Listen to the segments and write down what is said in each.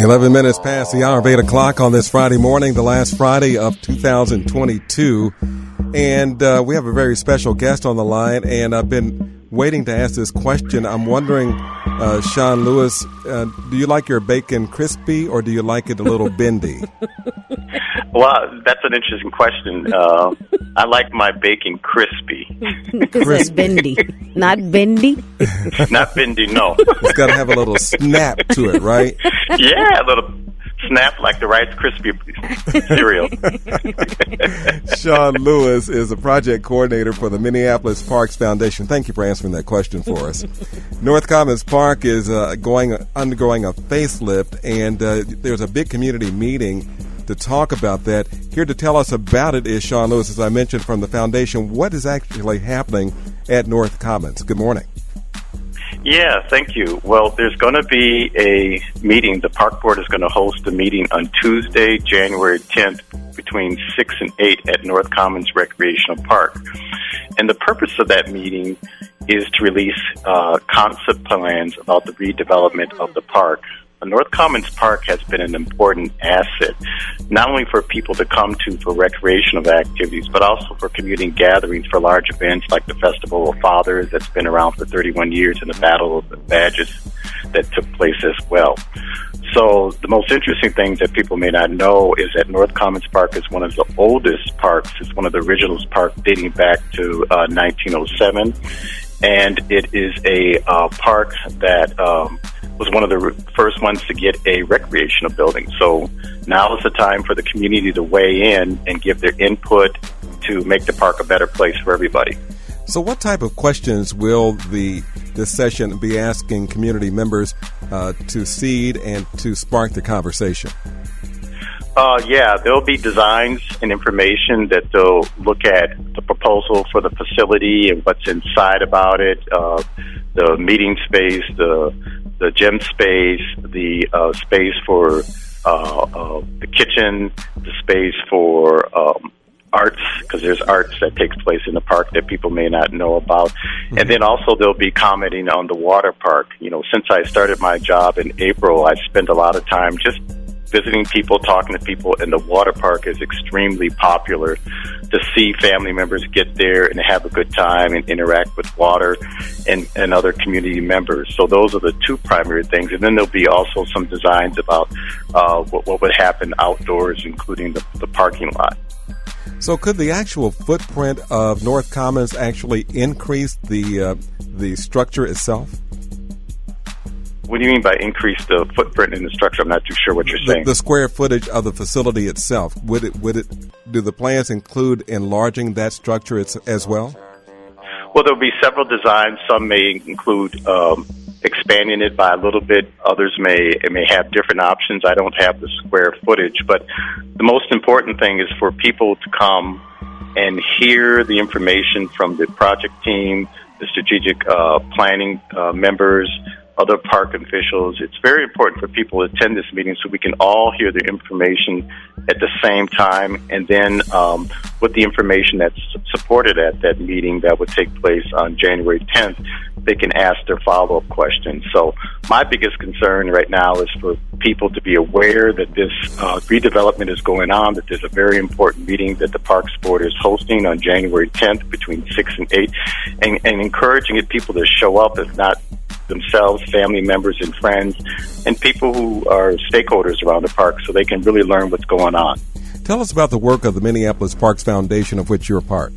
11 minutes past the hour of 8 o'clock on this Friday morning, the last Friday of 2022. And we have a very special guest on the line, and I've been waiting to ask this question. I'm wondering, Sean Lewis, do you like your bacon crispy or do you like it a little bendy? Well, that's an interesting question. I like my bacon crispy. Crispy. Bendy. Not bendy? Not bendy, no. It's got to have a little snap to it, right? Yeah, a little snap like the Rice Krispie cereal. Sean Lewis is a project coordinator for the Minneapolis Parks Foundation. Thank you for answering that question for us. North Commons Park is undergoing a facelift, and there's a big community meeting to talk about that. Here to tell us about it is Sean Lewis, as I mentioned, from the foundation. What is actually happening at North Commons? Good morning. Yeah, thank you. Well, there's going to be a meeting. The Park Board is going to host a meeting on Tuesday, January 10th, between 6 and 8 at North Commons Recreational Park. And the purpose of that meeting is to release concept plans about the redevelopment of the park. North Commons Park has been an important asset, not only for people to come to for recreational activities, but also for community gatherings for large events like the Festival of Fathers that's been around for 31 years and the Battle of the Badges that took place as well. So the most interesting thing that people may not know is that North Commons Park is one of the oldest parks. It's one of the original parks dating back to 1907. And it is a park that was one of the first ones to get a recreational building. So now is the time for the community to weigh in and give their input to make the park a better place for everybody. So what type of questions will this session be asking community members to seed and to spark the conversation? Yeah, there'll be designs and information that they'll look at the proposal for the facility and what's inside about it, the meeting space, the gym space, the space for the kitchen, the space for arts, because there's arts that takes place in the park that people may not know about. Mm-hmm. And then also they'll be commenting on the water park. You know, since I started my job in April, I spent a lot of time just visiting people, talking to people, and the water park is extremely popular to see family members get there and have a good time and interact with water and other community members. So those are the two primary things. And then there'll be also some designs about what would happen outdoors, including the parking lot. So could the actual footprint of North Commons actually increase the structure itself? What do you mean by increase the footprint in the structure? I'm not too sure what you're saying. The square footage of the facility itself. Would it? Do the plans include enlarging that structure as well? Well, there'll be several designs. Some may include expanding it by a little bit. Others may have different options. I don't have the square footage, but the most important thing is for people to come and hear the information from the project team, the strategic planning members, other park officials. It's very important for people to attend this meeting so we can all hear the information at the same time, and then with the information that's supported at that meeting that would take place on January 10th, they can ask their follow-up questions. So my biggest concern right now is for people to be aware that this redevelopment is going on, that there's a very important meeting that the Parks Board is hosting on January 10th between 6 and 8, and encouraging people to show up, if not themselves, family members and friends, and people who are stakeholders around the park so they can really learn what's going on. Tell us about the work of the Minneapolis Parks Foundation, of which you're a part.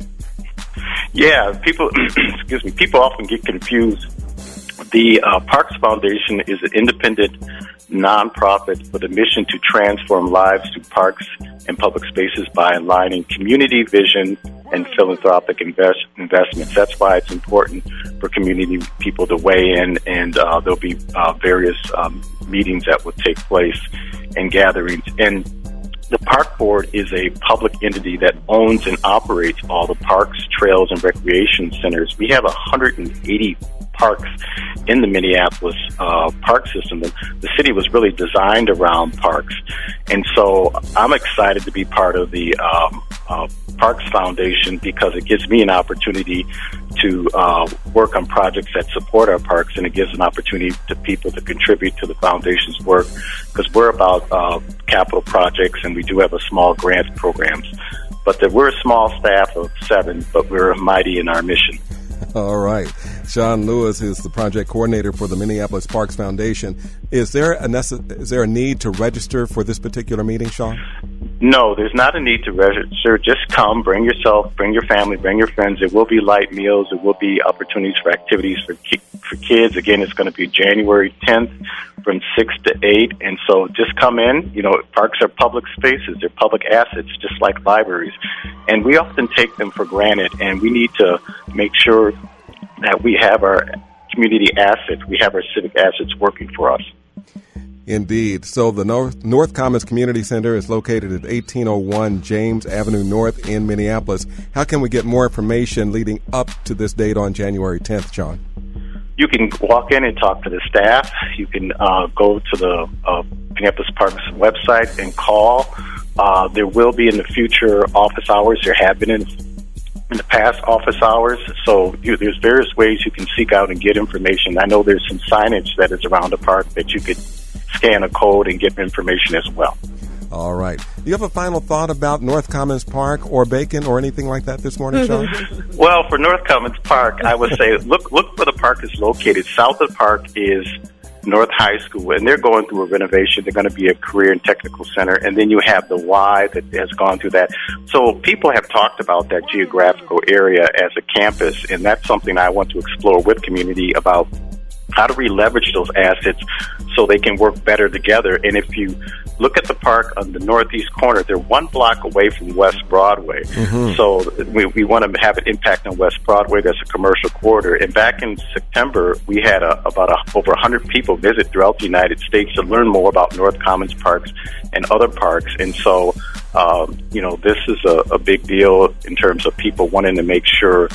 Yeah, people often get confused. The Parks Foundation is an independent nonprofit with a mission to transform lives through parks and public spaces by aligning community vision and philanthropic investments. That's why it's important for community people to weigh in, and there'll be various meetings that will take place and gatherings. And the Park Board is a public entity that owns and operates all the parks, trails, and recreation centers. We have 180 parks in the Minneapolis park system. The city was really designed around parks. And so I'm excited to be part of the Parks Foundation because it gives me an opportunity to work on projects that support our parks, and it gives an opportunity to people to contribute to the foundation's work, because we're about capital projects, and we do have a small grant programs. But we're a small staff of 7, but we're mighty in our mission. All right. Sean Lewis is the project coordinator for the Minneapolis Parks Foundation. Is there a need to register for this particular meeting, Sean? No, there's not a need to register. Just come, bring yourself, bring your family, bring your friends. There will be light meals. There will be opportunities for activities for kids. Again, it's going to be January 10th from 6 to 8. And so just come in. You know, parks are public spaces. They're public assets, just like libraries. And we often take them for granted, and we need to make sure that we have our community assets, we have our civic assets working for us. Indeed. So the North Commons Community Center is located at 1801 James Avenue North in Minneapolis. How can we get more information leading up to this date on January 10th, John? You can walk in and talk to the staff. You can go to the Minneapolis Parks website and call. There will be in the future office hours. There have been in the past office hours, so there's various ways you can seek out and get information. I know there's some signage that is around the park that you could scan a code and get information as well. All right. Do you have a final thought about North Commons Park or Bacon or anything like that this morning, Sean? Well, for North Commons Park, I would say look where the park is located. South of the park is North High School, and they're going through a renovation. They're going to be a career and technical center, and then you have the Y that has gone through that. So people have talked about that geographical area as a campus, and that's something I want to explore with community about how do we leverage those assets so they can work better together. And if you look at the park on the northeast corner, they're one block away from West Broadway. Mm-hmm. So we want to have an impact on West Broadway. That's a commercial corridor. And back in September, we had over 100 people visit throughout the United States to learn more about North Commons Parks and other parks. And so, this is a big deal in terms of people wanting to make sure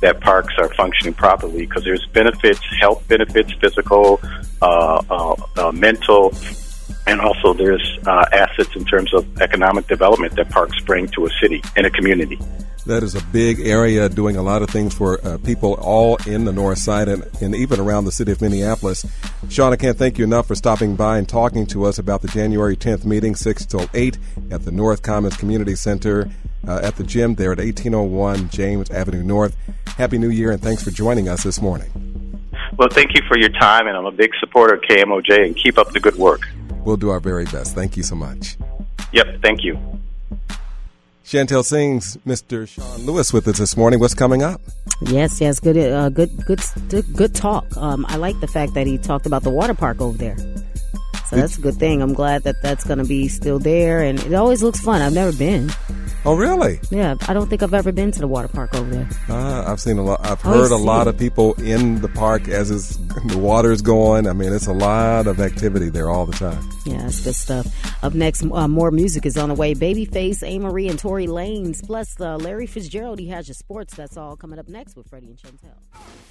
that parks are functioning properly, because there's benefits, health benefits, physical, mental, and also there's assets in terms of economic development that parks bring to a city and a community. That is a big area, doing a lot of things for people all in the north side and even around the city of Minneapolis. Sean, I can't thank you enough for stopping by and talking to us about the January 10th meeting, 6 till 8 at the North Commons Community Center at the gym there at 1801 James Avenue North. Happy New Year, and thanks for joining us this morning. Well, thank you for your time, and I'm a big supporter of KMOJ, and keep up the good work. We'll do our very best. Thank you so much. Yep, thank you. Chantel Singh's Mr. Sean Lewis with us this morning. What's coming up? Yes, good talk. I like the fact that he talked about the water park over there. So that's a good thing. I'm glad that that's going to be still there, and it always looks fun. I've never been. Oh, really? Yeah, I don't think I've ever been to the water park over there. I've seen a lot. I've heard a lot of people in the park as the water's going. I mean, it's a lot of activity there all the time. Yeah, it's good stuff. Up next, more music is on the way. Babyface, A-Marie, and Tory Lanez, plus Larry Fitzgerald. He has your sports. That's all coming up next with Freddie and Chantel.